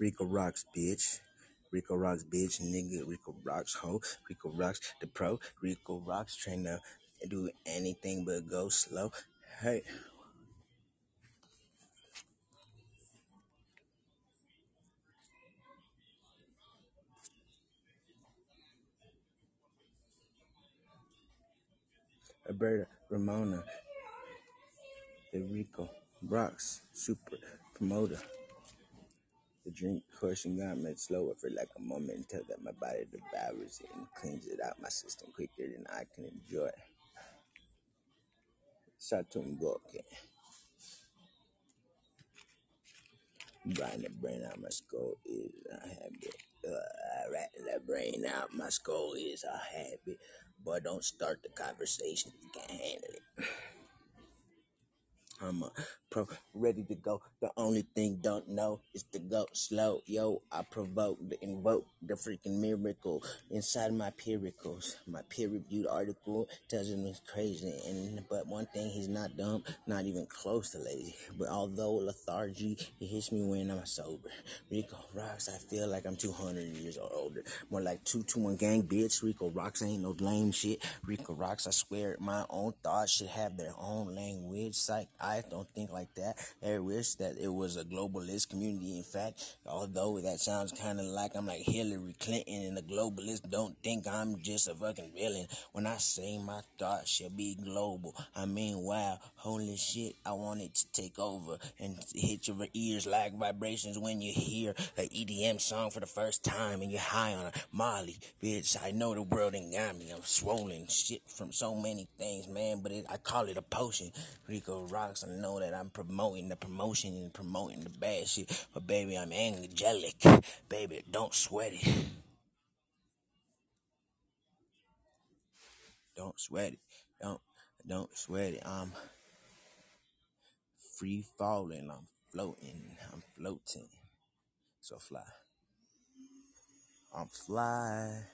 Rico rocks, bitch. Rico rocks, bitch, nigga. Rico rocks, ho. Rico rocks, the pro. Rico rocks, trying to do anything but go slow. Hey. Alberta, Ramona, the Rico rocks, super promoter. The drink portion got me slower for like a moment until that my body devours it and cleans it out my system quicker than I can enjoy it. Satum Bucket. Riding the brain out my skull is a habit. Riding the brain out my skull is a habit. But don't start the conversation if you can't handle it. I'm a pro, ready to go. The only thing don't know is to go slow. Yo, I provoke, invoke the freaking miracle inside my pericles. My peer-reviewed article tells him he's crazy, but one thing, he's not dumb, not even close to lazy. But although lethargy, it hits me when I'm sober. Rico rocks, I feel like I'm 200 years or older. More like 221 gang, bitch. Rico rocks ain't no lame shit. Rico rocks, I swear, my own thoughts should have their own language. Psych, I don't think like that. I wish that it was a globalist community. In fact, although that sounds kind of like I'm like Hillary Clinton and the globalists don't think I'm just a fucking villain. When I say my thoughts should be global, I mean, wow, holy shit, I want it to take over and hit your ears like vibrations when you hear an EDM song for the first time and you're high on it. Molly, bitch, I know the world ain't got me. I'm swollen shit from so many things, man, but I call it a potion. Rico Rocks, I know that I'm promoting the promotion and promoting the bad shit, but baby, I'm angelic. Baby, don't sweat it. Don't sweat it. Don't sweat it. I'm free falling. I'm floating. I'm floating. So fly. I'm fly.